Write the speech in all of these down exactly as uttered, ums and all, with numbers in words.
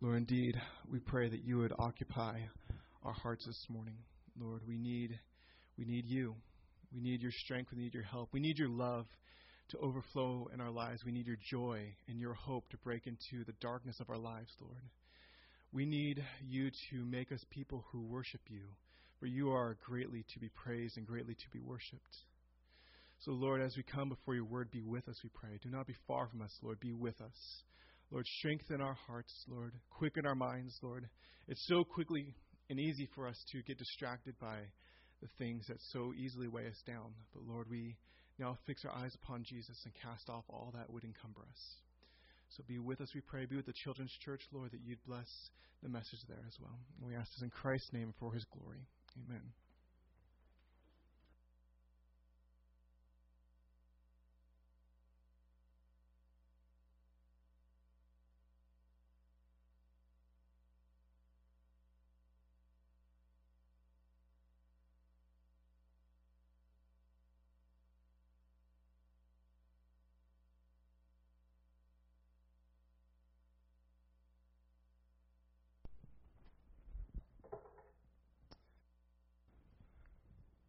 Lord, indeed, we pray that you would occupy our hearts this morning. Lord, we need we need you. We need your strength. We need your help. We need your love to overflow in our lives. We need your joy and your hope to break into the darkness of our lives, Lord. We need you to make us people who worship you, for you are greatly to be praised and greatly to be worshipped. So, Lord, as we come before your word, be with us, we pray. Do not be far from us, Lord. Be with us. Lord, strengthen our hearts, Lord. Quicken our minds, Lord. It's so quickly and easy for us to get distracted by the things that so easily weigh us down. But, Lord, we now fix our eyes upon Jesus and cast off all that would encumber us. So be with us, we pray. Be with the children's church, Lord, that you'd bless the message there as well. And we ask this in Christ's name for his glory. Amen.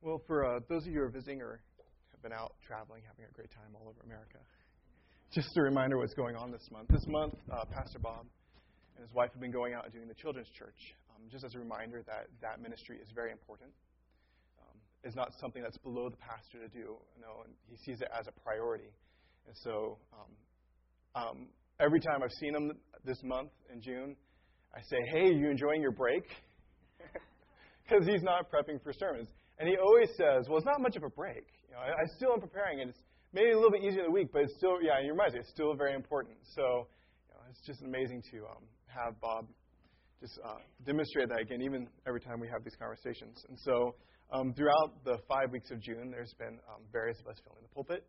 Well, for uh, those of you who are visiting or have been out traveling, having a great time all over America, just a reminder what's going on this month. This month, uh, Pastor Bob and his wife have been going out and doing the children's church. Um, just as a reminder that that ministry is very important. Um, it's not something that's below the pastor to do, you know, and he sees it as a priority. And so um, um, every time I've seen him this month in June, I say, hey, are you enjoying your break? Because he's not prepping for sermons. And he always says, well, it's not much of a break. You know, I, I still am preparing, and it's maybe a little bit easier in the week, but it's still, yeah, he reminds me, it's still very important. So you know, it's just amazing to um, have Bob just uh, demonstrate that again, even every time we have these conversations. And so um, throughout the five weeks of June, there's been um, various of us filling the pulpit.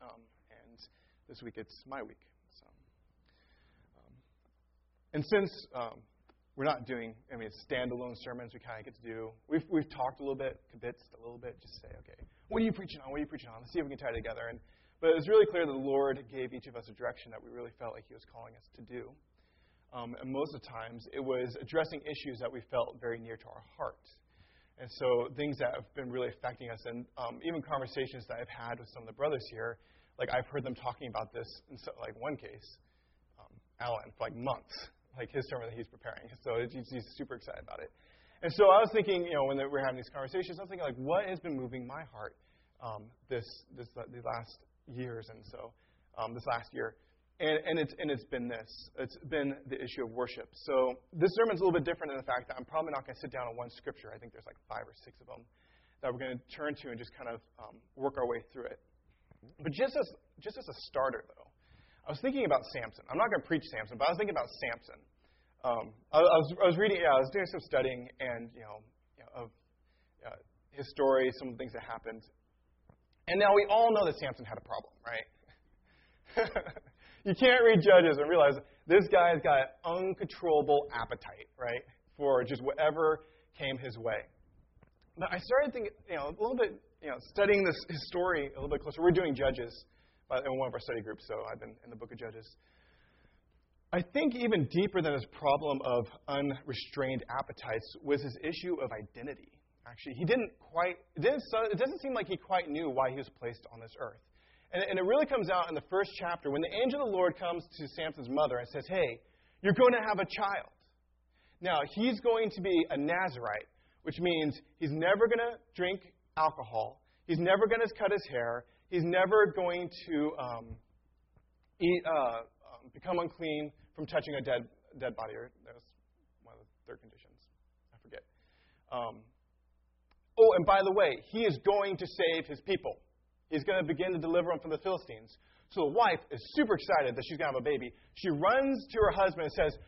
Um, and this week, it's my week. So, um, and since... Um, We're not doing, I mean, it's standalone sermons we kind of get to do. We've we've talked a little bit, convinced a little bit, just say, okay, what are you preaching on? What are you preaching on? Let's see if we can tie it together. And But it was really clear that the Lord gave each of us a direction that we really felt like he was calling us to do. Um, and most of the times, it was addressing issues that we felt very near to our heart. And so things that have been really affecting us, and um, even conversations that I've had with some of the brothers here, like I've heard them talking about this in so, like one case, um, Alan, for like months. Like his sermon that he's preparing. So he's super excited about it. And so I was thinking, you know, when we're having these conversations, I was thinking, like, what has been moving my heart um, this this uh, the last years, and so um, this last year, and and it's and it's been this. It's been the issue of worship. So this sermon's a little bit different in the fact that I'm probably not going to sit down on one scripture. I think there's like five or six of them that we're going to turn to and just kind of um, work our way through it. But just as just as a starter, though. I was thinking about Samson. I'm not going to preach Samson, but I was thinking about Samson. Um, I, I, was, I was reading, yeah, I was doing some studying, and you know, you know of uh, his story, some of the things that happened. And now we all know that Samson had a problem, right? You can't read Judges and realize this guy's got an uncontrollable appetite, right, for just whatever came his way. But I started thinking, you know, a little bit, you know, studying this his story a little bit closer. We're doing Judges. In one of our study groups, so I've been in the book of Judges. I think even deeper than his problem of unrestrained appetites was his issue of identity. Actually, he didn't quite, it, didn't, it doesn't seem like he quite knew why he was placed on this earth. And, and it really comes out in the first chapter when the angel of the Lord comes to Samson's mother and says, hey, you're going to have a child. Now, he's going to be a Nazirite, which means he's never going to drink alcohol. He's never going to cut his hair. He's never going to um, eat, uh, um, become unclean from touching a dead dead body. Or that was one of the third conditions. I forget. Um, oh, and by the way, he is going to save his people. He's going to begin to deliver them from the Philistines. So the wife is super excited that she's going to have a baby. She runs to her husband and says,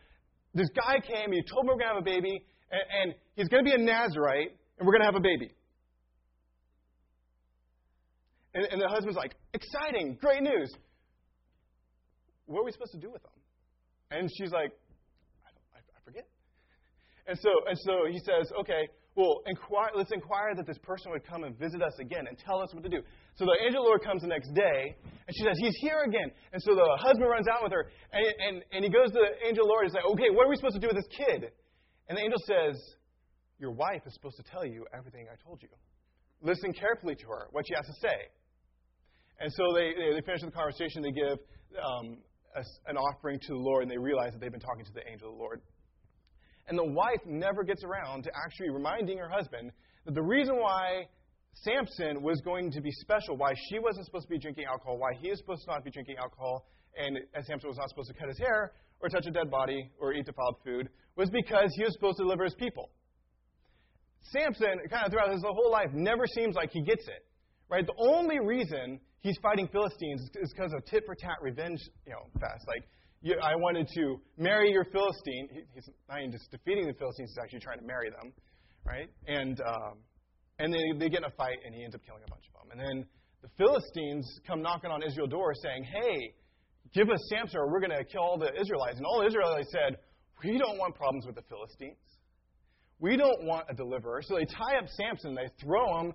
this guy came, you told me we're going to have a baby, and, and he's going to be a Nazirite, and we're going to have a baby. And, and the husband's like, exciting, great news. What are we supposed to do with them? And she's like, I, don't, I, I forget. And so and so he says, okay, well, inquire, let's inquire that this person would come and visit us again and tell us what to do. So the angel of the Lord comes the next day, and she says, he's here again. And so the husband runs out with her, and, and, and he goes to the angel of the Lord and says, okay, what are we supposed to do with this kid? And the angel says, your wife is supposed to tell you everything I told you. Listen carefully to her, what she has to say. And so they, they, they finish the conversation. They give um, a, an offering to the Lord, and they realize that they've been talking to the angel of the Lord. And the wife never gets around to actually reminding her husband that the reason why Samson was going to be special, why she wasn't supposed to be drinking alcohol, why he is supposed to not be drinking alcohol, and Samson was not supposed to cut his hair or touch a dead body or eat defiled food, was because he was supposed to deliver his people. Samson, kind of throughout his whole life, never seems like he gets it. Right? The only reason he's fighting Philistines is because of tit-for-tat revenge, you know, fest. Like, you, I wanted to marry your Philistine. He, he's not even just defeating the Philistines, he's actually trying to marry them, right? And um, and they, they get in a fight, and he ends up killing a bunch of them. And then the Philistines come knocking on Israel's door saying, hey, give us Samson or we're going to kill all the Israelites. And all the Israelites said, we don't want problems with the Philistines. We don't want a deliverer. So they tie up Samson, and they throw him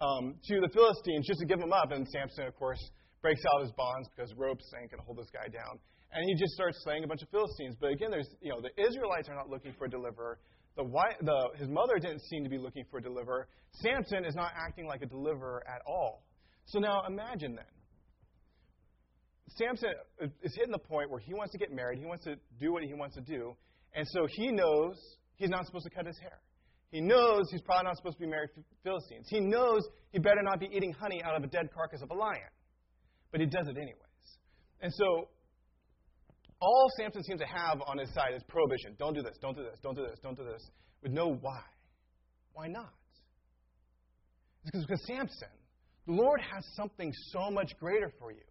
um, to the Philistines just to give him up. And Samson, of course, breaks out of his bonds because ropes ain't going to hold this guy down. And he just starts slaying a bunch of Philistines. But again, there's, you know, the Israelites are not looking for a deliverer. The, wife, the his mother didn't seem to be looking for a deliverer. Samson is not acting like a deliverer at all. So now imagine then. Samson is hitting the point where he wants to get married. He wants to do what he wants to do. And so he knows he's not supposed to cut his hair. He knows he's probably not supposed to be married to Philistines. He knows he better not be eating honey out of a dead carcass of a lion. But he does it anyways. And so all Samson seems to have on his side is prohibition. Don't do this, don't do this, don't do this, don't do this. With no why. Why not? It's because, because Samson, the Lord has something so much greater for you.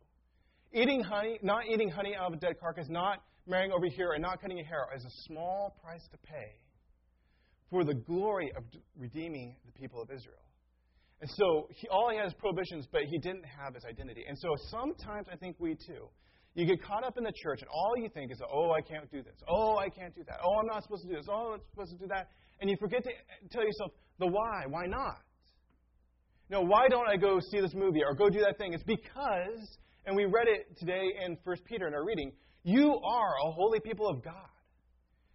Eating honey, not eating honey out of a dead carcass, not marrying over here, and not cutting your hair is a small price to pay for the glory of redeeming the people of Israel. And so he, all he has is prohibitions, but he didn't have his identity. And so sometimes I think we too, you get caught up in the church, and all you think is, oh, I can't do this. Oh, I can't do that. Oh, I'm not supposed to do this. Oh, I'm not supposed to do that. And you forget to tell yourself the why. Why not? You know, why don't I go see this movie or go do that thing? It's because, and we read it today in First Peter in our reading, you are a holy people of God.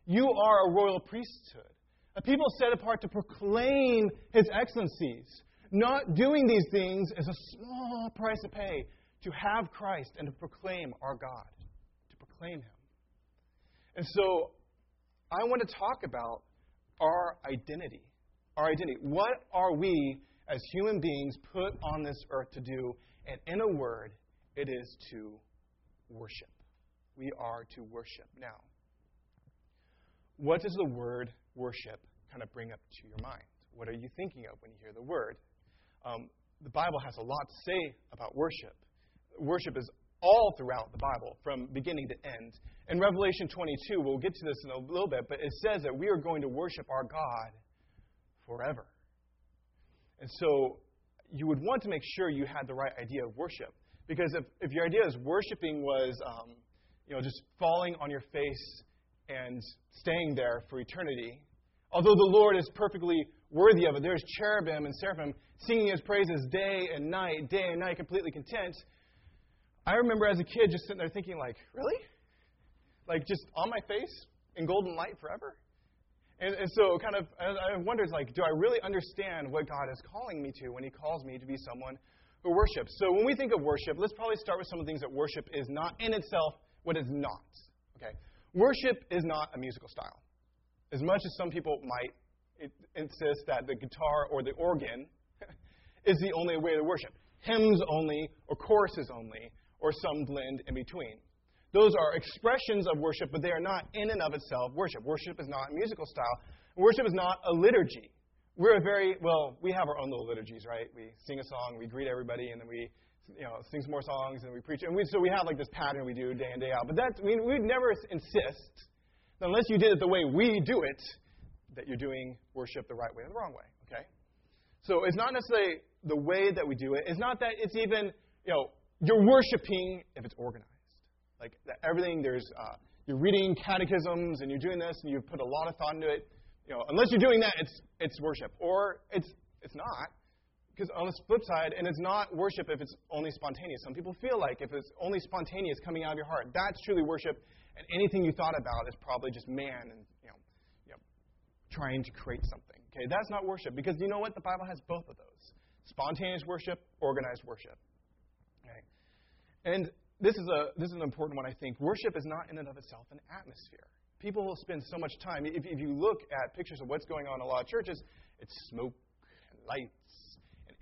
You are a royal priesthood, a people set apart to proclaim His excellencies. Not doing these things is a small price to pay to have Christ and to proclaim our God, to proclaim Him. And so I want to talk about our identity. Our identity. What are we as human beings put on this earth to do? And in a word, it is to worship. We are to worship. Now, what does the word worship kind of bring up to your mind? What are you thinking of when you hear the word? Um, the Bible has a lot to say about worship. Worship is all throughout the Bible, from beginning to end. In Revelation twenty-two, we'll get to this in a little bit, but it says that we are going to worship our God forever. And so you would want to make sure you had the right idea of worship. Because if, if your idea is worshiping was um, you know, just falling on your face and staying there for eternity. Although the Lord is perfectly worthy of it, there's cherubim and seraphim singing His praises day and night, day and night, completely content. I remember as a kid just sitting there thinking, like, really? Like, just on my face in golden light forever? And, and so kind of I, I wondered, like, do I really understand what God is calling me to when He calls me to be someone who worships? So when we think of worship, let's probably start with some of the things that worship is not in itself what it's not. Okay? Worship is not a musical style. As much as some people might it, insist that the guitar or the organ is the only way to worship. Hymns only, or choruses only, or some blend in between. Those are expressions of worship, but they are not in and of itself worship. Worship is not a musical style. Worship is not a liturgy. We're a very, well, we have our own little liturgies, right? We sing a song, we greet everybody, and then we, you know, sing some more songs, and we preach. And we, so we have like this pattern we do day in, day out. But that's, we, we'd never insist, unless you did it the way we do it, that you're doing worship the right way or the wrong way, okay? So it's not necessarily the way that we do it. It's not that it's even, you know, you're worshiping if it's organized. Like that everything, there's, uh, you're reading catechisms and you're doing this and you've put a lot of thought into it. You know, unless you're doing that, it's it's worship, or it's it's not. Because on the flip side, and it's not worship if it's only spontaneous. Some people feel like if it's only spontaneous coming out of your heart, that's truly worship, and anything you thought about is probably just man and you know, you know, trying to create something. Okay, that's not worship, because you know what? The Bible has both of those: spontaneous worship, organized worship. Okay, and this is a this is an important one, I think. Worship is not in and of itself an atmosphere. People will spend so much time. If, if you look at pictures of what's going on in a lot of churches, it's smoke and lights,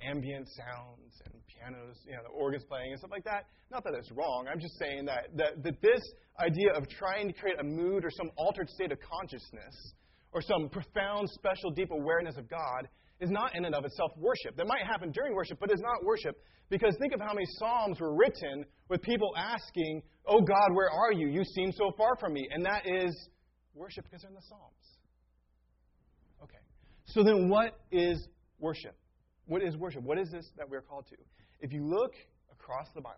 ambient sounds and pianos, you know, the organs playing and stuff like that. Not that it's wrong. I'm just saying that, that that this idea of trying to create a mood or some altered state of consciousness or some profound, special, deep awareness of God is not in and of itself worship. That might happen during worship, but it's not worship, because think of how many psalms were written with people asking, "Oh God, where are you? You seem so far from me." And that is worship, because they're in the Psalms. Okay. So then what is worship? What is worship? What is this that we're called to? If you look across the Bible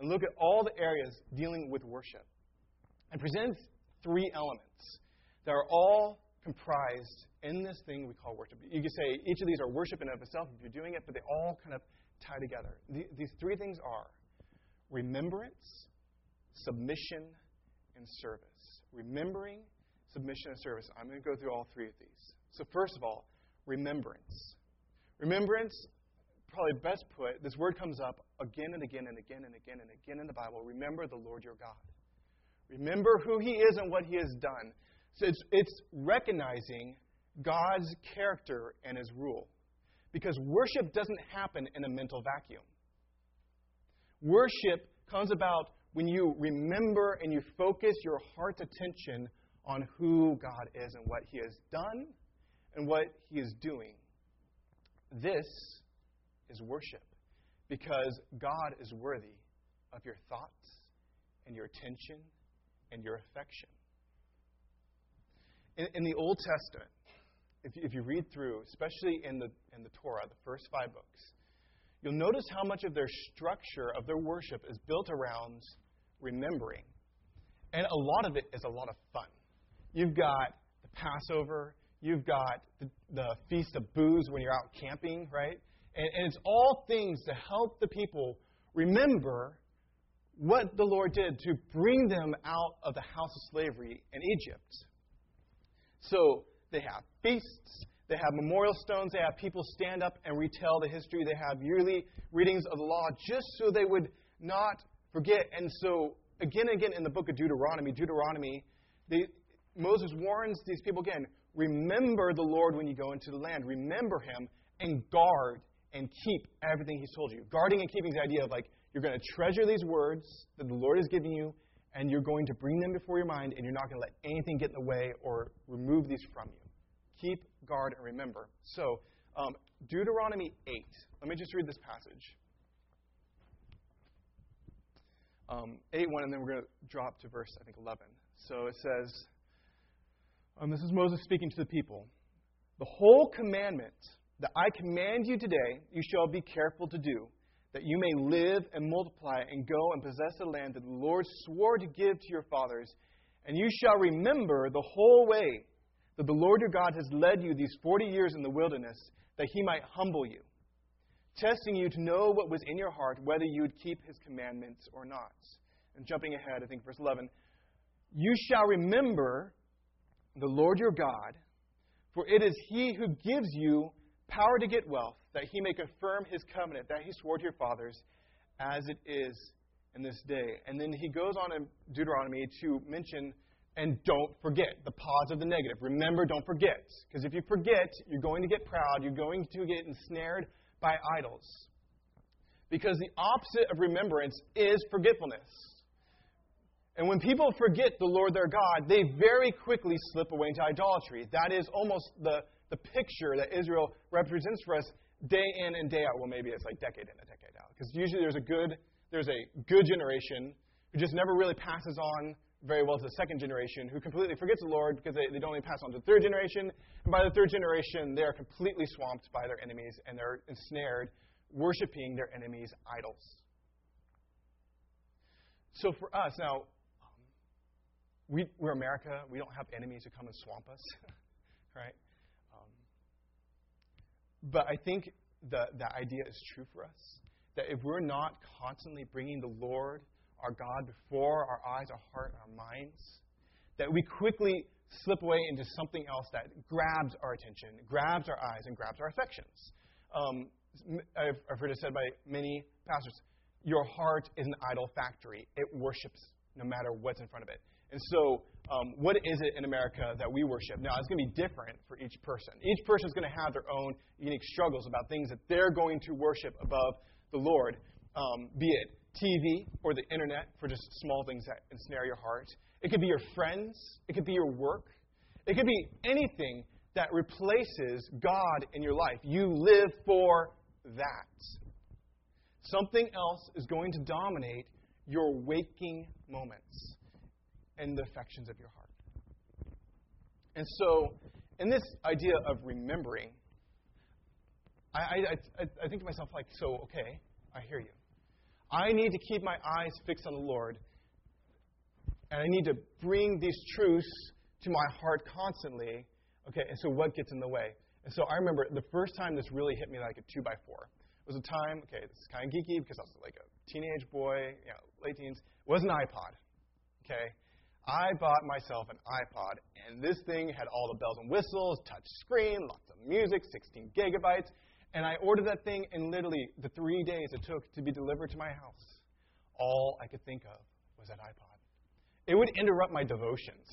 and look at all the areas dealing with worship, it presents three elements that are all comprised in this thing we call worship. You could say each of these are worship in and of itself if you're doing it, but they all kind of tie together. The, these three things are remembrance, submission, and service. Remembering, submission, and service. I'm going to go through all three of these. So first of all, remembrance. Remembrance, probably best put, this word comes up again and again and again and again and again in the Bible. Remember the Lord your God. Remember who He is and what He has done. So it's, it's recognizing God's character and His rule. Because worship doesn't happen in a mental vacuum. Worship comes about when you remember and you focus your heart's attention on who God is and what He has done and what He is doing. This is worship, because God is worthy of your thoughts and your attention and your affection. In, in the Old Testament, if you, if you read through, especially in the, in the Torah, the first five books, you'll notice how much of their structure of their worship is built around remembering. And a lot of it is a lot of fun. You've got the Passover. You've got the, the Feast of Booths when you're out camping, right? And, and it's all things to help the people remember what the Lord did to bring them out of the house of slavery in Egypt. So they have feasts. They have memorial stones. They have people stand up and retell the history. They have yearly readings of the law just so they would not forget. And so again and again in the book of Deuteronomy, Deuteronomy, they, Moses warns these people again, remember the Lord when you go into the land. Remember Him and guard and keep everything He's told you. Guarding and keeping is the idea of like you're going to treasure these words that the Lord has given you, and you're going to bring them before your mind, and you're not going to let anything get in the way or remove these from you. Keep, guard, and remember. So um, Deuteronomy eight. Let me just read this passage. Um, eight one, and then we're going to drop to verse, I think, eleven. So it says... Um, this is Moses speaking to the people. The whole commandment that I command you today, you shall be careful to do, that you may live and multiply and go and possess the land that the Lord swore to give to your fathers. And you shall remember the whole way that the Lord your God has led you these forty years in the wilderness, that He might humble you, testing you to know what was in your heart, whether you would keep His commandments or not. And jumping ahead, I think verse eleven, you shall remember the Lord your God, for it is He who gives you power to get wealth, that He may confirm His covenant that He swore to your fathers, as it is in this day. And then he goes on in Deuteronomy to mention, and don't forget, the pause of the negative. Remember, don't forget. Because if you forget, you're going to get proud. You're going to get ensnared by idols. Because the opposite of remembrance is forgetfulness. And when people forget the Lord their God, they very quickly slip away into idolatry. That is almost the, the picture that Israel represents for us day in and day out. Well, maybe it's like decade in and decade out. Because usually there's a good there's a good generation who just never really passes on very well to the second generation, who completely forgets the Lord because they, they don't even pass on to the third generation. And by the third generation, they are completely swamped by their enemies, and they're ensnared worshiping their enemies' idols. So for us, now, We, we're America. We don't have enemies who come and swamp us, right? Um, but I think the, that idea is true for us, that if we're not constantly bringing the Lord, our God, before our eyes, our heart, our minds, that we quickly slip away into something else that grabs our attention, grabs our eyes, and grabs our affections. Um, I've, I've heard it said by many pastors, your heart is an idol factory. It worships no matter what's in front of it. And so um, what is it in America that we worship? Now, it's going to be different for each person. Each person is going to have their own unique struggles about things that they're going to worship above the Lord, um, be it T V or the internet for just small things that ensnare your heart. It could be your friends. It could be your work. It could be anything that replaces God in your life. You live for that. Something else is going to dominate your waking moments and the affections of your heart. And so, in this idea of remembering, I, I, I, I think to myself, like, so, okay, I hear you. I need to keep my eyes fixed on the Lord, and I need to bring these truths to my heart constantly. Okay, and so what gets in the way? And so I remember the first time this really hit me like a two by four. It was a time, okay, this is kind of geeky because I was like a teenage boy, you know, late teens. It was an iPod, okay? I bought myself an iPod, and this thing had all the bells and whistles, touch screen, lots of music, sixteen gigabytes. And I ordered that thing, and literally the three days it took to be delivered to my house, all I could think of was that iPod. It would interrupt my devotions.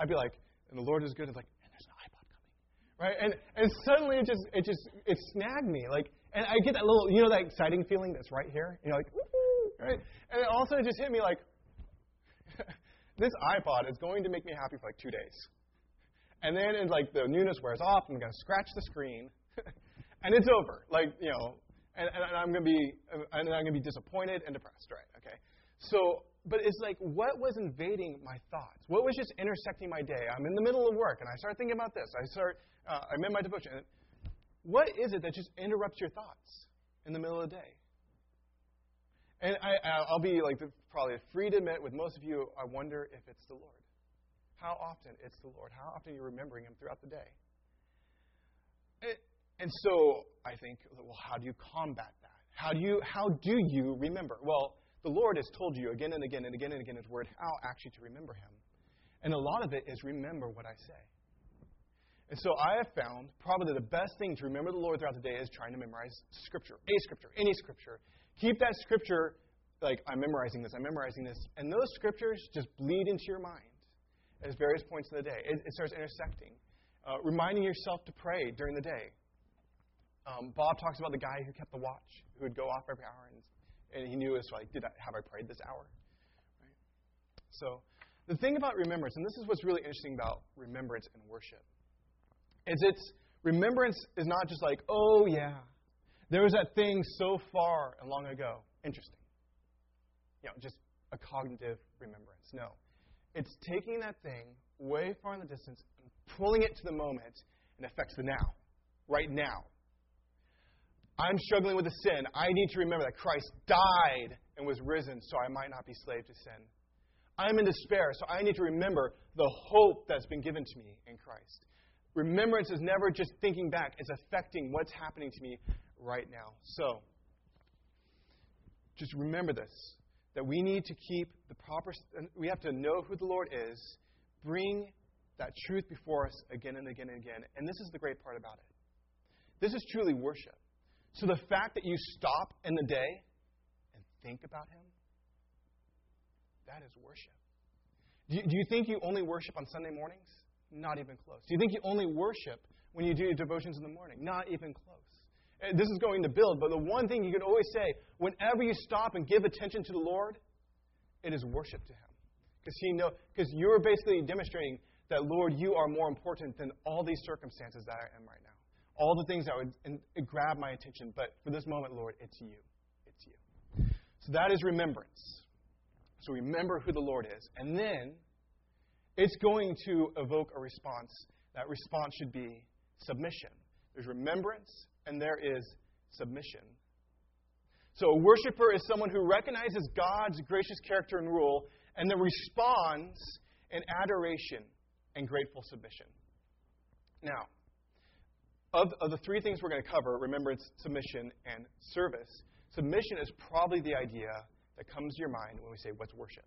I'd be like, and the Lord is good. It's like, and there's an iPod coming, right? And and suddenly it just it just it snagged me, like, and I get that little, you know, that exciting feeling that's right here, you know, like, woo-hoo, right? And it also just hit me like, this iPod is going to make me happy for like two days, and then it's like the newness wears off, and I'm gonna scratch the screen. And it's over, like, you know, and, and I'm going to be, and I'm going to be disappointed and depressed, right? Okay, so, but it's like, what was invading my thoughts? What was just intersecting my day? I'm in the middle of work, and I start thinking about this. I start, uh, I'm in my devotion. And what is it that just interrupts your thoughts in the middle of the day? And I, I'll be like, probably free to admit with most of you, I wonder if it's the Lord. How often it's the Lord? How often are you remembering Him throughout the day? It, And so I think, well, how do you combat that? How do you how do you remember? Well, the Lord has told you again and again and again and again in His Word how actually to remember Him. And a lot of it is remember what I say. And so I have found probably the best thing to remember the Lord throughout the day is trying to memorize Scripture, a Scripture, any Scripture. Keep that Scripture, like, I'm memorizing this, I'm memorizing this. And those Scriptures just bleed into your mind at various points in the day. It, it starts intersecting. Uh, reminding yourself to pray during the day. Um, Bob talks about the guy who kept the watch, who would go off every hour, and, and he knew it was like, did I, have I prayed this hour? Right? So the thing about remembrance, and this is what's really interesting about remembrance and worship, is it's remembrance is not just like, oh, yeah, there was that thing so far and long ago. Interesting. You know, just a cognitive remembrance. No. It's taking that thing way far in the distance and pulling it to the moment and affects the now, right now. I'm struggling with a sin. I need to remember that Christ died and was risen so I might not be slave to sin. I'm in despair, so I need to remember the hope that's been given to me in Christ. Remembrance is never just thinking back. It's affecting what's happening to me right now. So, just remember this, that we need to keep the proper... We have to know who the Lord is, bring that truth before us again and again and again. And this is the great part about it. This is truly worship. So the fact that you stop in the day and think about Him, that is worship. Do you, do you think you only worship on Sunday mornings? Not even close. Do you think you only worship when you do your devotions in the morning? Not even close. And this is going to build, but the one thing you can always say, whenever you stop and give attention to the Lord, it is worship to Him. Because He know, because you're basically demonstrating that, Lord, You are more important than all these circumstances that I am right now. All the things that would and, and grab my attention. But for this moment, Lord, it's You. It's You. So that is remembrance. So remember who the Lord is. And then it's going to evoke a response. That response should be submission. There's remembrance and there is submission. So a worshiper is someone who recognizes God's gracious character and rule and then responds in adoration and grateful submission. Now, of, of the three things we're going to cover, remembrance, submission, and service, submission is probably the idea that comes to your mind when we say, what's worship?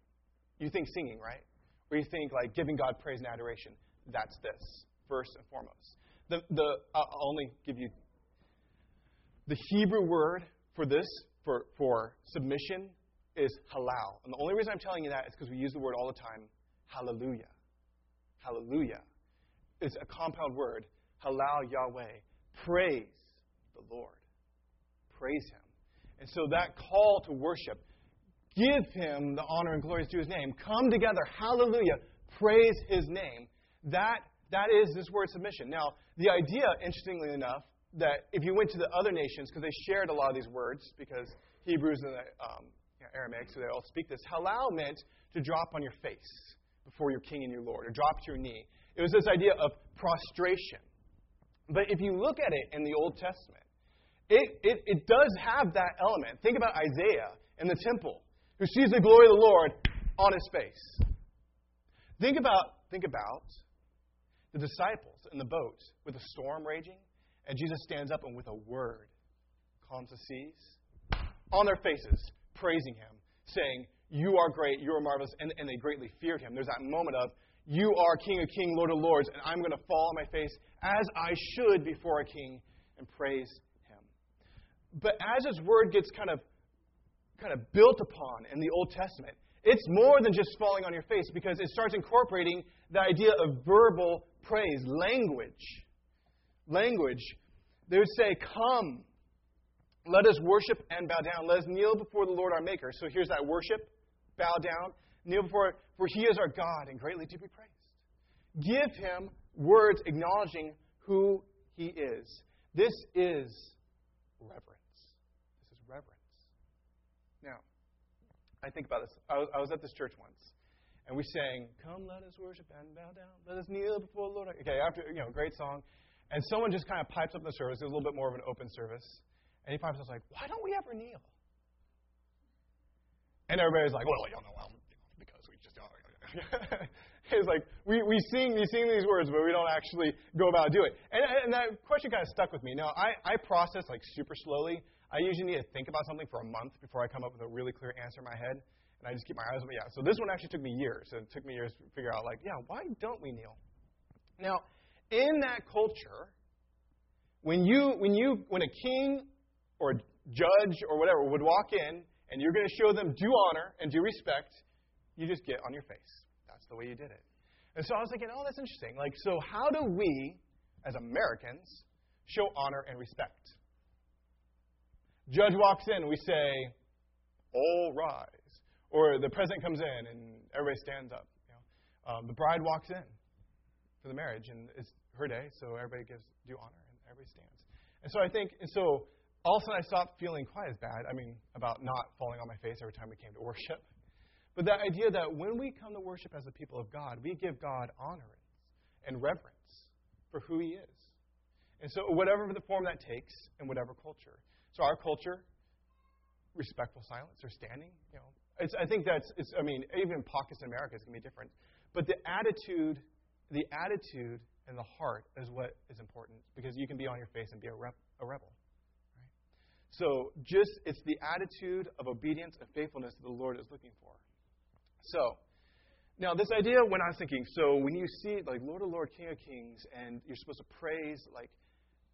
You think singing, right? Or you think, like, giving God praise and adoration. That's this, first and foremost. The, the, I'll only give you the Hebrew word for this, for, for submission, is halal. And the only reason I'm telling you that is because we use the word all the time, hallelujah. Hallelujah. It's a compound word, halal Yahweh. Praise the Lord. Praise Him. And so that call to worship, give Him the honor and glory to His name. Come together, hallelujah, praise His name. That That is this word submission. Now, the idea, interestingly enough, that if you went to the other nations, because they shared a lot of these words, because Hebrews and the, um, you know, Aramaic, so they all speak this. Halal meant to drop on your face before your king and your Lord, or drop to your knee. It was this idea of prostration. But if you look at it in the Old Testament, it, it, it does have that element. Think about Isaiah in the temple, who sees the glory of the Lord on his face. Think about, think about the disciples in the boat with a storm raging, and Jesus stands up and with a word calms the seas, on their faces, praising Him, saying, you are great, you are marvelous, and, and they greatly feared Him. There's that moment of, you are King of kings, Lord of lords, and I'm going to fall on my face as I should before a king and praise Him. But as His word gets kind of, kind of built upon in the Old Testament, it's more than just falling on your face, because it starts incorporating the idea of verbal praise, language. Language. They would say, come, let us worship and bow down. Let us kneel before the Lord our Maker. So here's that worship, bow down, kneel before, for He is our God and greatly to be praised. Give Him words acknowledging who He is. This is reverence. This is reverence. Now, I think about this. I was, I was at this church once, and we sang, come, let us worship and bow down. Let us kneel before the Lord. Okay, after, you know, great song. And someone just kind of pipes up in the service. It was a little bit more of an open service. And he pipes up and was like, why don't we ever kneel? And everybody's like, well, y'all know, well, because we just don't. It's like, we, we, sing, we sing these words, but we don't actually go about doing it. And, and that question kind of stuck with me. Now, I, I process, like, super slowly. I usually need to think about something for a month before I come up with a really clear answer in my head. And I just keep my eyes open. Yeah, so this one actually took me years. So it took me years to figure out, like, yeah, why don't we kneel? Now, in that culture, when you, when you, when a king or a judge or whatever would walk in and you're going to show them due honor and due respect, you just get on your face. That's the way you did it. And so I was thinking, oh, that's interesting. Like, so how do we, as Americans, show honor and respect? Judge walks in, we say, all rise. Or the president comes in, and everybody stands up. You know? um, the bride walks in for the marriage, and it's her day, so everybody gives due honor, and everybody stands. And so I think, and so all of a sudden I stopped feeling quite as bad, I mean, about not falling on my face every time we came to worship. But that idea that when we come to worship as the people of God, we give God honor and reverence for who He is. And so whatever the form that takes in whatever culture. So our culture, respectful silence or standing, you know, it's, I think that's, it's, I mean, even pockets in America is going to be different. But the attitude, the attitude and the heart is what is important, because you can be on your face and be a, rep, a rebel. Right? So just, it's the attitude of obedience and faithfulness that the Lord is looking for. So now this idea, when I was thinking, so when you see, like, Lord of Lord, King of Kings, and you're supposed to praise, like,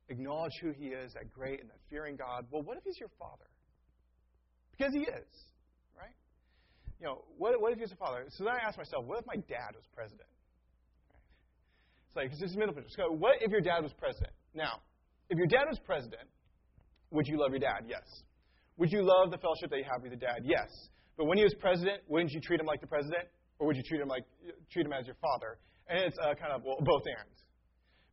acknowledge who He is, that great and that fearing God. Well, what if He's your Father? Because He is, right? You know, what, what if He's a Father? So then I asked myself, what if my dad was president? Right? It's like, this is middle picture. So what if your dad was president? Now, if your dad was president, would you love your dad? Yes. Would you love the fellowship that you have with your dad? Yes. But when he was president, wouldn't you treat him like the president? Or would you treat him like treat him as your father? And it's uh, kind of, well, both ends.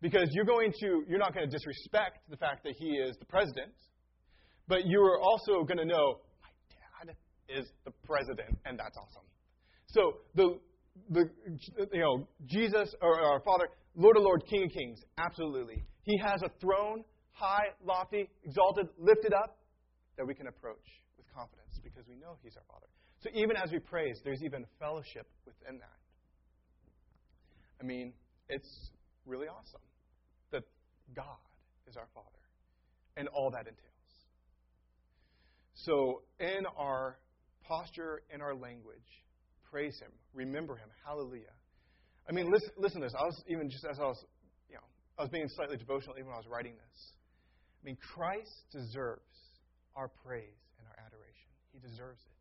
Because you're going to, you're not going to disrespect the fact that he is the president, but you are also going to know, my dad is the president, and that's awesome. So the the you know Jesus or our Father, Lord of Lords, King of Kings, absolutely. He has a throne, high, lofty, exalted, lifted up, that we can approach with confidence because we know He's our Father. So even as we praise, there's even fellowship within that. I mean, it's really awesome. God is our Father and all that entails. So in our posture, in our language, praise Him, remember Him, hallelujah. I mean, listen, listen to this. I was even just as I was, you know, I was being slightly devotional even when I was writing this. I mean, Christ deserves our praise and our adoration. He deserves it.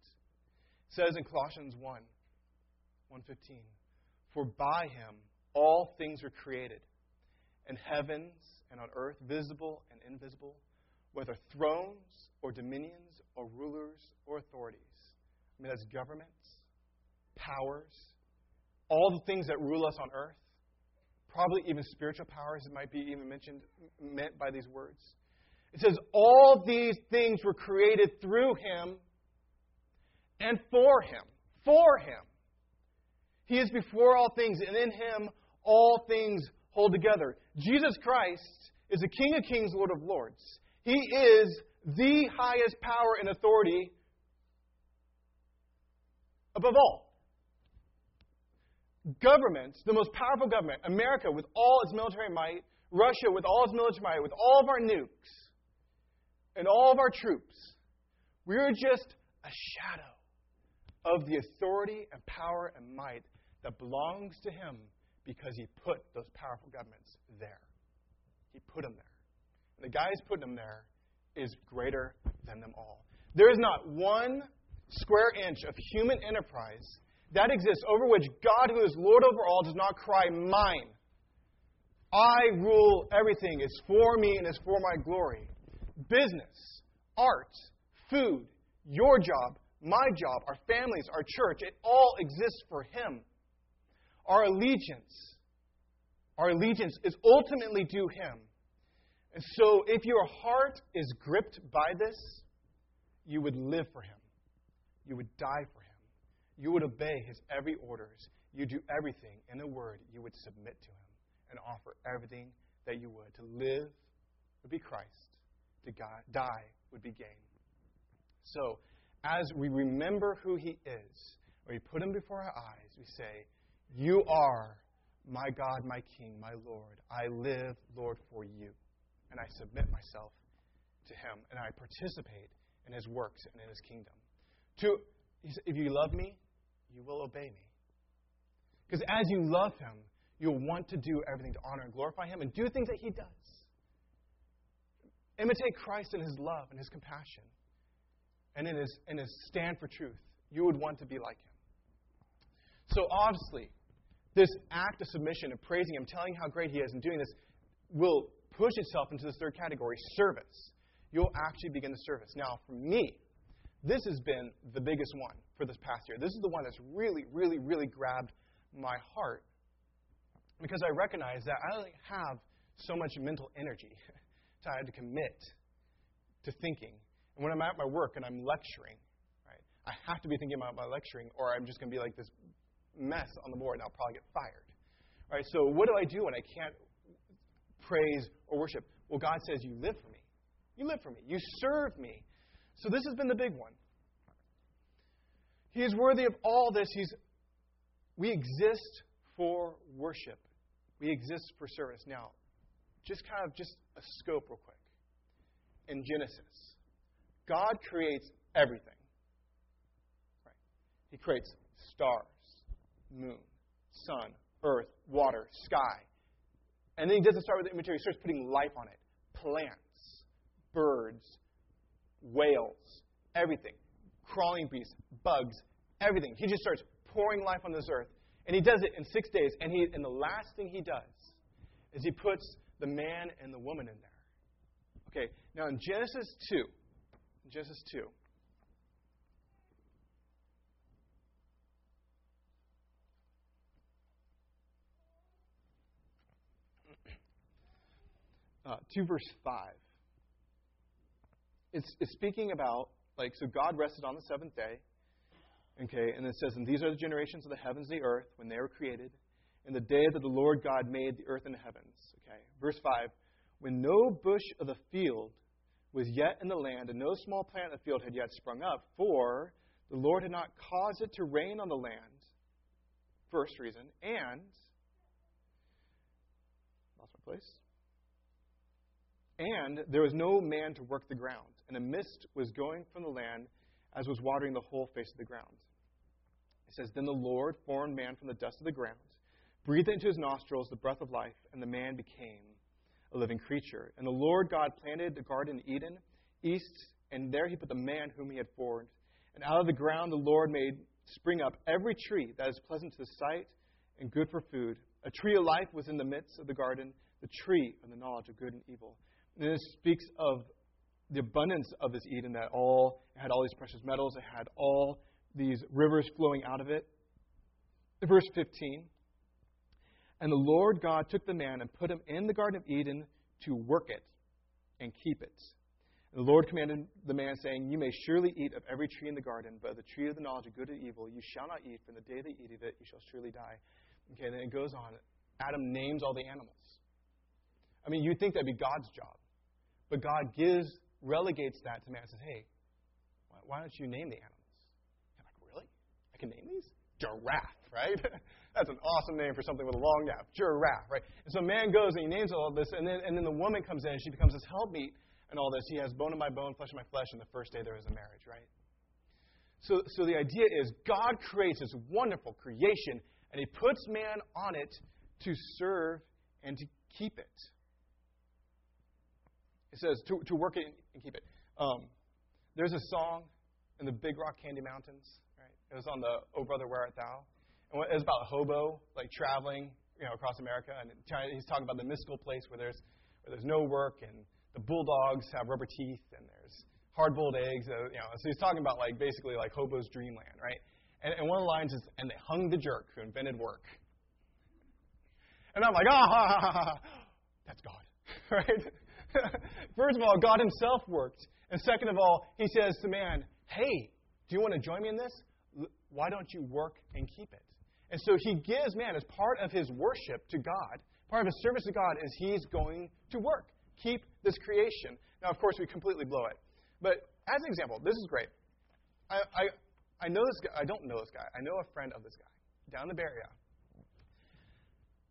It says in Colossians one, one fifteen, for by Him all things were created, in heavens and on earth, visible and invisible, whether thrones or dominions or rulers or authorities. I mean, that's governments, powers, all the things that rule us on earth, probably even spiritual powers that might be even mentioned, meant by these words. It says, all these things were created through Him and for Him. For Him. He is before all things, and in Him all things hold together. Jesus Christ is the King of kings, Lord of lords. He is the highest power and authority above all. Governments, the most powerful government, America with all its military might, Russia with all its military might, with all of our nukes and all of our troops, we're just a shadow of the authority and power and might that belongs to Him because He put those powerful governments there. He put them there. And the guy who's putting them there is greater than them all. There is not one square inch of human enterprise that exists over which God, who is Lord over all, does not cry, mine. I rule everything. It's for me and it's for my glory. Business, art, food, your job, my job, our families, our church, it all exists for Him. Our allegiance, our allegiance is ultimately to Him. And so if your heart is gripped by this, you would live for Him. You would die for Him. You would obey His every orders. You do everything. In a word, you would submit to Him and offer everything that you would. To live would be Christ. To God, die would be gain. So, as we remember who He is, we put Him before our eyes, we say, You are my God, my King, my Lord. I live, Lord, for You. And I submit myself to Him. And I participate in His works and in His kingdom. To, if you love me, you will obey me. Because as you love Him, you'll want to do everything to honor and glorify Him and do things that He does. Imitate Christ in His love and His compassion and in His, in His stand for truth. You would want to be like Him. So obviously, this act of submission and praising Him, telling how great He is and doing this, will push itself into this third category, service. You'll actually begin the service. Now, for me, this has been the biggest one for this past year. This is the one that's really, really, really grabbed my heart because I recognize that I only have so much mental energy to have to commit to thinking. And when I'm at my work and I'm lecturing, right, I have to be thinking about my lecturing or I'm just going to be like this mess on the board and I'll probably get fired. Right, so what do I do when I can't praise or worship? Well, God says, you live for me. You live for me. You serve me. So this has been the big one. He is worthy of all this. He's, we exist for worship. We exist for service. Now, just kind of just a scope real quick. In Genesis, God creates everything. Right? He creates stars, moon, sun, earth, water, sky. And then He doesn't start with the immaterial. He starts putting life on it. Plants, birds, whales, everything. Crawling beasts, bugs, everything. He just starts pouring life on this earth. And He does it in six days. And, he, and the last thing He does is He puts the man and the woman in there. Okay, now in Genesis two, Genesis two, Uh, two verse five. It's, it's speaking about, like, so God rested on the seventh day. Okay, and it says, and these are the generations of the heavens and the earth when they were created, in the day that the Lord God made the earth and the heavens. Okay, verse five. When no bush of the field was yet in the land, and no small plant of the field had yet sprung up, for the Lord had not caused it to rain on the land. First reason. And, lost my place. And there was no man to work the ground, and a mist was going from the land as was watering the whole face of the ground. It says, Then the Lord formed man from the dust of the ground, breathed into his nostrils the breath of life, and the man became a living creature. And the Lord God planted a garden in Eden, east, and there he put the man whom he had formed. And out of the ground the Lord made spring up every tree that is pleasant to the sight and good for food. A tree of life was in the midst of the garden, the tree of the knowledge of good and evil. And this speaks of the abundance of this Eden, that all it had all these precious metals, it had all these rivers flowing out of it. Verse fifteen, And the Lord God took the man and put him in the Garden of Eden to work it and keep it. And the Lord commanded the man, saying, You may surely eat of every tree in the garden, but of the tree of the knowledge of good and evil you shall not eat, for in the day that you eat of it you shall surely die. Okay, then it goes on. Adam names all the animals. I mean, you'd think that'd be God's job. But God gives, relegates that to man and says, Hey, why don't you name the animals? I'm like, Really? I can name these? Giraffe, right? That's an awesome name for something with a long nap. Giraffe, right? And so man goes and he names all this, and then and then the woman comes in and she becomes his helpmeet. And all this, he has bone of my bone, flesh of my flesh, and the first day there is a marriage, right? So, so the idea is God creates this wonderful creation, and he puts man on it to serve and to keep it. It says to, to work it and keep it. Um, there's a song in the Big Rock Candy Mountains, right? It was on the Oh Brother, Where Art Thou? And it was about a hobo, like traveling, you know, across America, and he's talking about the mystical place where there's where there's no work and the bulldogs have rubber teeth, and there's hard-boiled eggs. Uh, you know, so he's talking about like basically like hobo's dreamland, right? And, and one of the lines is, "And they hung the jerk who invented work." And I'm like, ah, ha, ha, ha, ha. That's God, right? First of all, God Himself worked, and second of all, He says to man, "Hey, do you want to join me in this? L- why don't you work and keep it?" And so He gives man as part of His worship to God, part of His service to God is He's going to work. Keep this creation. Now, of course, we completely blow it. But as an example, this is great. I, I I know this guy. I don't know this guy. I know a friend of this guy down in the Bay Area.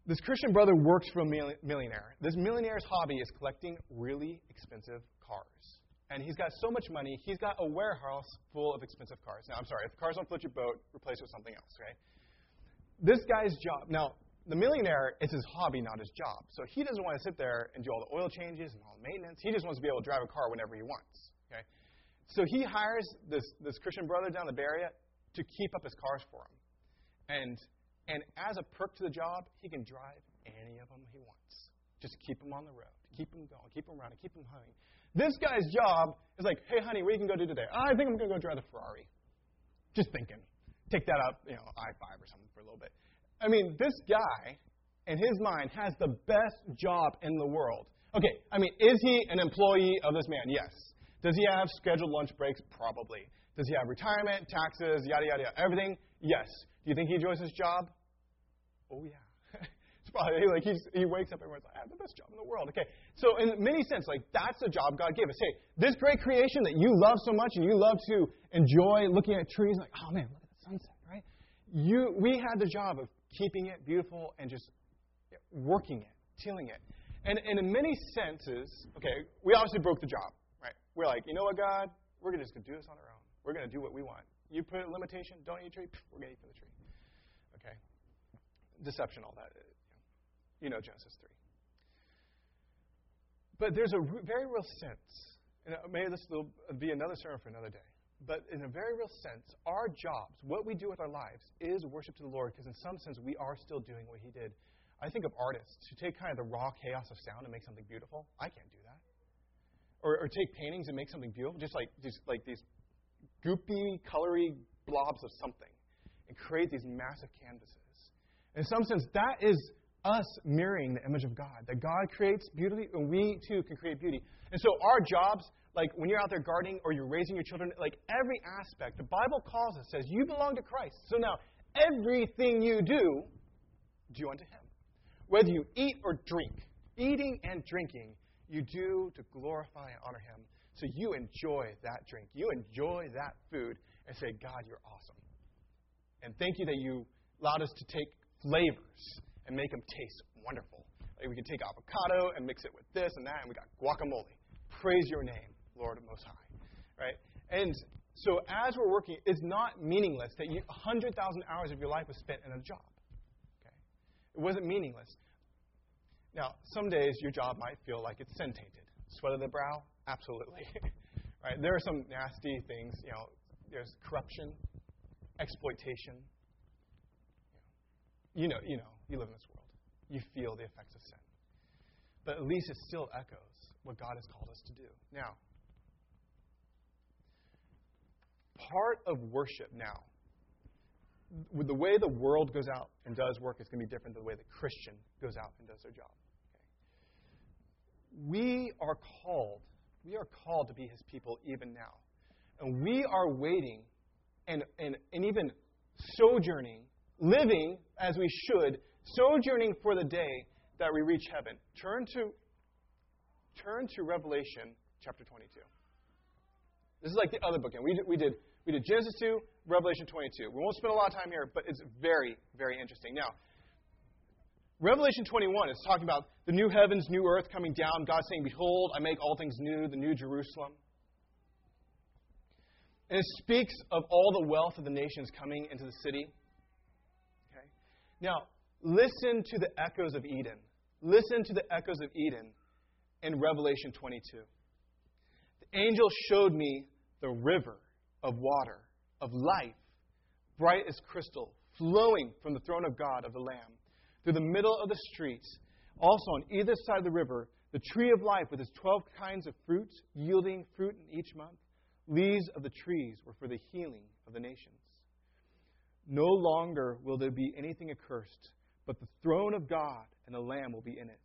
This Christian brother works for a millionaire. This millionaire's hobby is collecting really expensive cars. And he's got so much money, he's got a warehouse full of expensive cars. Now, I'm sorry. If cars don't float your boat, replace it with something else, right? This guy's job. Now, the millionaire, it's his hobby, not his job. So he doesn't want to sit there and do all the oil changes and all the maintenance. He just wants to be able to drive a car whenever he wants. Okay? So he hires this, this Christian brother down the Bay Area to keep up his cars for him. And, and as a perk to the job, he can drive any of them he wants. Just keep him on the road. Keep him going. Keep him running. Keep him hunting. This guy's job is like, hey, honey, what are you going to go do today? I think I'm going to go drive the Ferrari. Just thinking. Take that up, you know, I five or something for a little bit. I mean, this guy, in his mind, has the best job in the world. Okay, I mean, is he an employee of this man? Yes. Does he have scheduled lunch breaks? Probably. Does he have retirement, taxes, yada, yada, yada, everything? Yes. Do you think he enjoys his job? Oh, yeah. It's probably like he's, he wakes up and everyone's like, I have the best job in the world. Okay, so in many sense, like, that's the job God gave us. Hey, this great creation that you love so much and you love to enjoy looking at trees, like, oh, man, look at the sunset, right? You, we had the job of keeping it beautiful and just working it, tilling it. And, and in many senses, okay, we obviously broke the job, right? We're like, you know what, God? We're just going to do this on our own. We're going to do what we want. You put a limitation, don't eat a tree, pff, we're going to eat from the tree. Okay? Deception, all that. You know Genesis three. But there's a re- very real sense, and maybe this will be another sermon for another day, but in a very real sense, our jobs, what we do with our lives, is worship to the Lord, because in some sense, we are still doing what he did. I think of artists who take kind of the raw chaos of sound and make something beautiful. I can't do that. Or, or take paintings and make something beautiful, just like these, like these goopy, colory blobs of something, and create these massive canvases. In some sense, that is us mirroring the image of God, that God creates beauty, and we, too, can create beauty. And so our jobs, like when you're out there gardening or you're raising your children, like every aspect, the Bible calls us, says, you belong to Christ. So now, everything you do, do unto him. Whether you eat or drink, eating and drinking, you do to glorify and honor him. So you enjoy that drink. You enjoy that food and say, God, you're awesome. And thank you that you allowed us to take flavors and make them taste wonderful. We can take avocado and mix it with this and that, and we got guacamole. Praise your name, Lord Most High. Right? And so as we're working, it's not meaningless that you, one hundred thousand hours of your life was spent in a job. Okay? It wasn't meaningless. Now, some days your job might feel like it's sin-tainted. Sweat of the brow? Absolutely. Right? There are some nasty things. You know, there's corruption, exploitation. You know, you know, you live in this world. You feel the effects of sin. But at least it still echoes what God has called us to do. Now, part of worship now, with the way the world goes out and does work is going to be different than the way the Christian goes out and does their job. Okay? We are called, we are called to be His people even now. And we are waiting and, and, and even sojourning, living as we should, sojourning for the day that we reach heaven. Turn to, turn to Revelation chapter twenty-two. This is like the other book. We did, we did we did Genesis two, Revelation twenty-two. We won't spend a lot of time here, but it's very, very interesting. Now, Revelation twenty-one is talking about the new heavens, new earth coming down. God saying, "Behold, I make all things new," the new Jerusalem. And it speaks of all the wealth of the nations coming into the city. Okay? Now, listen to the echoes of Eden. Listen to the echoes of Eden in Revelation twenty-two. The angel showed me the river of water, of life, bright as crystal, flowing from the throne of God, of the Lamb, through the middle of the streets. Also on either side of the river, the tree of life with its twelve kinds of fruit, yielding fruit in each month. Leaves of the trees were for the healing of the nations. No longer will there be anything accursed, but the throne of God and the Lamb will be in it,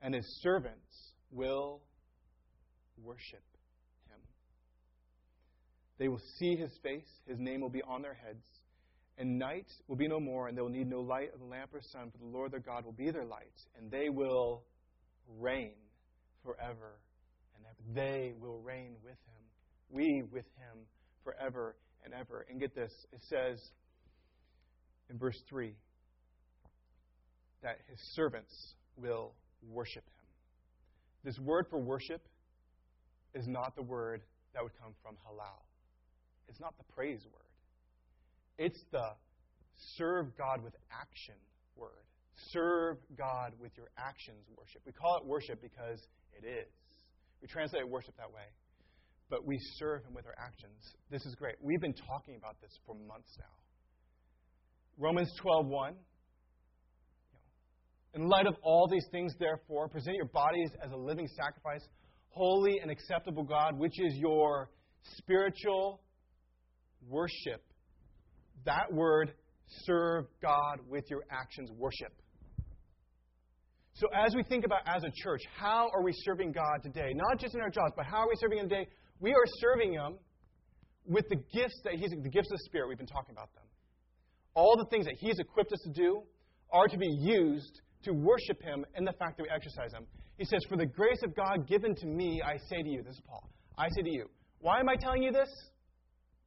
and His servants will worship. They will see His face, His name will be on their heads, and night will be no more, and they will need no light of the lamp or sun, for the Lord their God will be their light, and they will reign forever and ever. They will reign with Him, we with Him, forever and ever. And get this, it says in verse three that His servants will worship Him. This word for worship is not the word that would come from halal. It's not the praise word. It's the serve God with action word. Serve God with your actions worship. We call it worship because it is. We translate worship that way. But we serve Him with our actions. This is great. We've been talking about this for months now. Romans twelve one. In light of all these things, therefore, present your bodies as a living sacrifice, holy and acceptable God, which is your spiritual worship. That word, serve God with your actions, worship. So as we think about as a church, how are we serving God today? Not just in our jobs, but how are we serving Him today? We are serving Him with the gifts that He's, the gifts of the Spirit. We've been talking about them. All the things that He's equipped us to do are to be used to worship Him and the fact that we exercise them. He says, "For the grace of God given to me, I say to you," this is Paul, "I say to you." Why am I telling you this?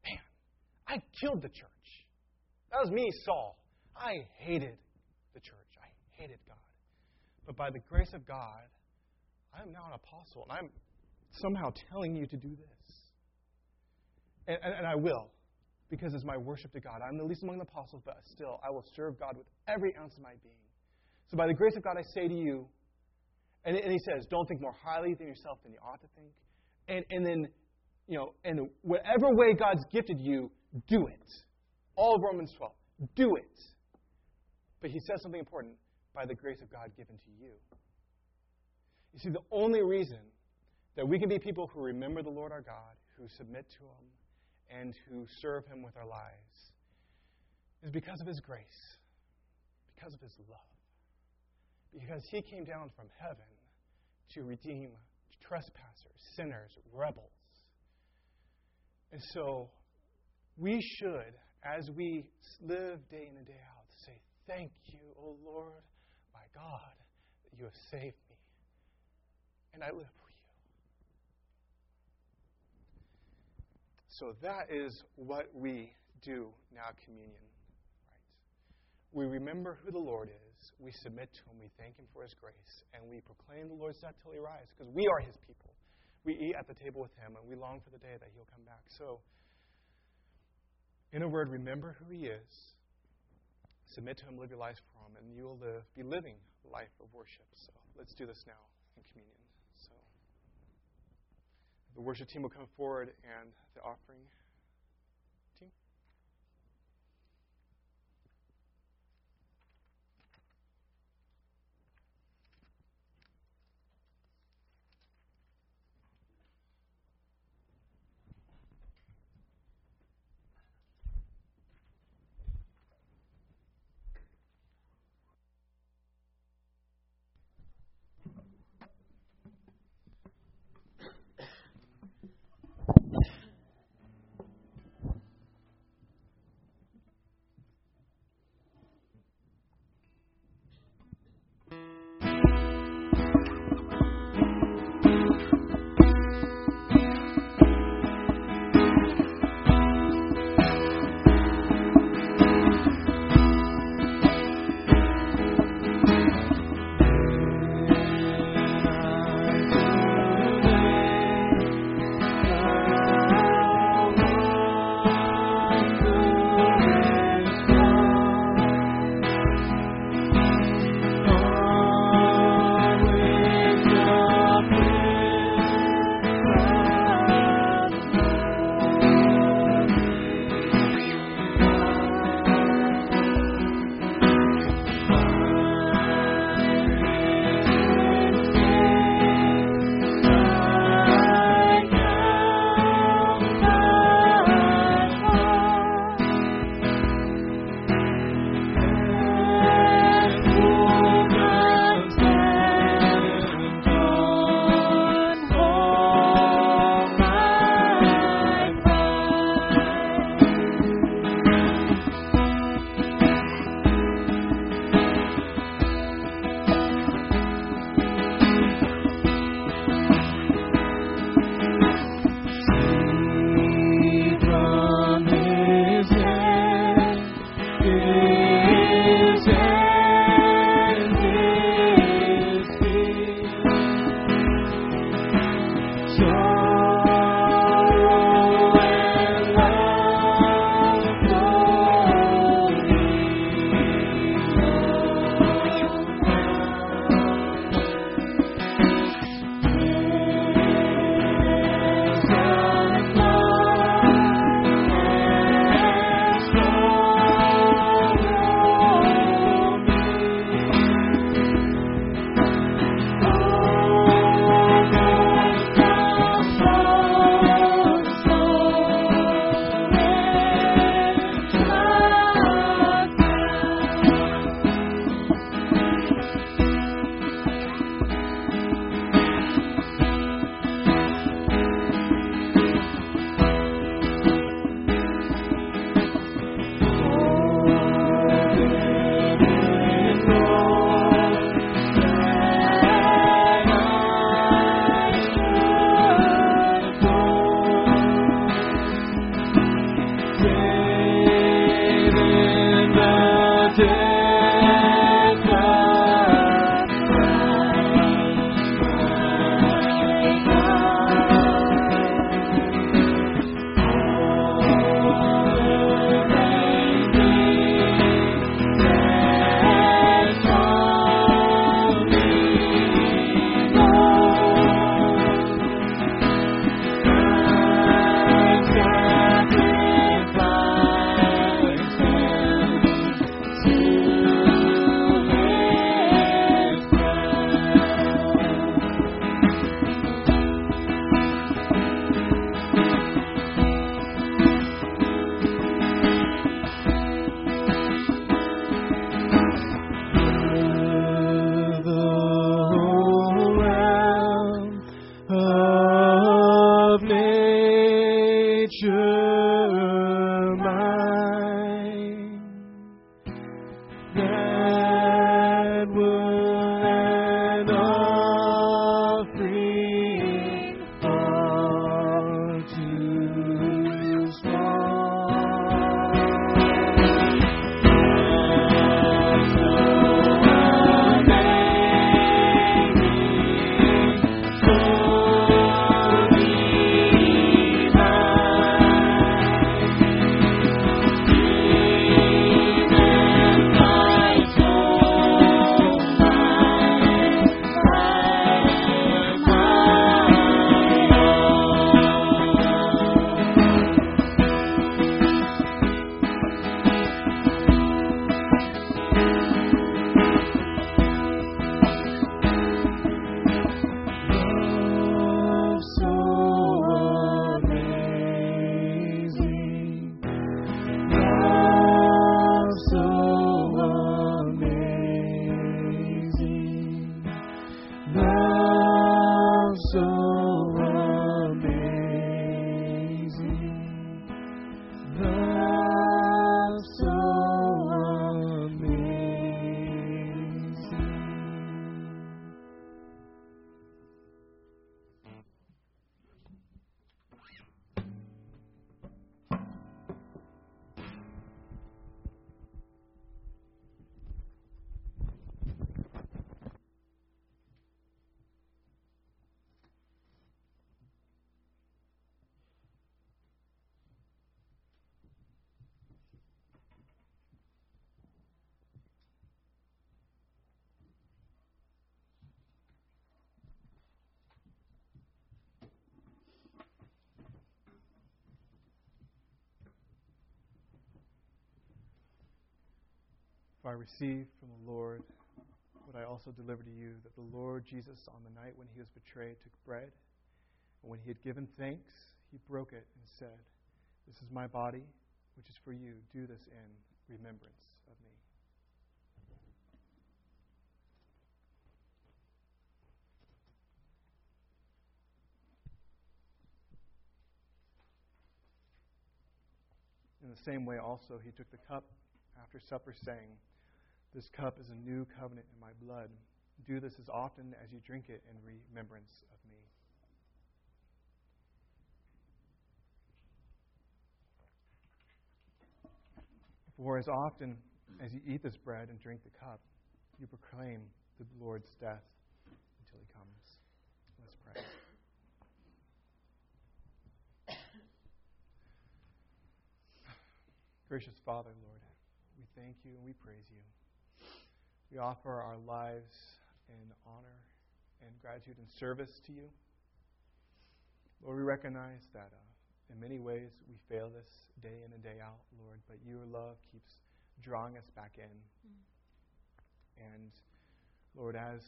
Man, I killed the church. That was me, Saul. I hated the church. I hated God. But by the grace of God, I am now an apostle, and I'm somehow telling you to do this. And, and, and I will, because it's my worship to God. I'm the least among the apostles, but still, I will serve God with every ounce of my being. So by the grace of God, I say to you, and, and he says, don't think more highly than yourself than you ought to think. And, and then, you know, in whatever way God's gifted you, do it. All of Romans twelve. Do it. But he says something important. By the grace of God given to you. You see, the only reason that we can be people who remember the Lord our God, who submit to Him, and who serve Him with our lives, is because of His grace. Because of His love. Because He came down from heaven to redeem trespassers, sinners, rebels. And so we should, as we live day in and day out, say, "Thank you, O Lord, my God, that you have saved me, and I live for you." So that is what we do now, communion. Right? We remember who the Lord is, we submit to him, we thank him for his grace, and we proclaim the Lord's death till he rises, because we are his people. We eat at the table with him, and we long for the day that he'll come back. So, in a word, remember who he is, submit to him, live your life for him, and you will live, be living a life of worship. So let's do this now in communion. So the worship team will come forward, and the offering team. For I received from the Lord what I also delivered to you, that the Lord Jesus, on the night when he was betrayed, took bread, and when he had given thanks, he broke it and said, "This is my body, which is for you. Do this in remembrance of me." In the same way also he took the cup after supper, saying, "This cup is a new covenant in my blood. Do this as often as you drink it in remembrance of me." For as often as you eat this bread and drink the cup, you proclaim the Lord's death until he comes. Let's pray. Gracious Father, Lord, we thank you and we praise you. We offer our lives in honor and gratitude and service to you. Lord, we recognize that uh, in many ways we fail this day in and day out, Lord, but your love keeps drawing us back in. Mm. And Lord, as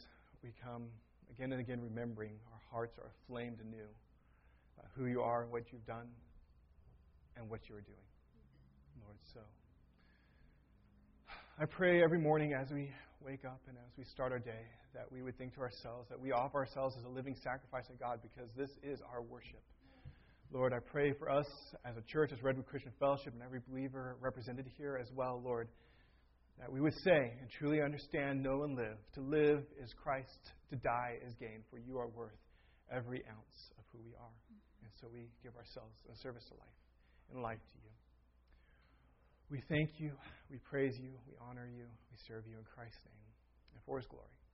we come again and again remembering, our hearts are aflamed anew uh, who you are and what you've done and what you are doing. Lord, so I pray every morning as we wake up and as we start our day that we would think to ourselves that we offer ourselves as a living sacrifice to God, because this is our worship. Lord, I pray for us as a church, as Redwood Christian Fellowship, and every believer represented here as well, Lord, that we would say and truly understand, know and live. To live is Christ, to die is gain, for you are worth every ounce of who we are. And so we give ourselves in service to life and life to you. We thank you, we praise you, we honor you, we serve you in Christ's name and for his glory.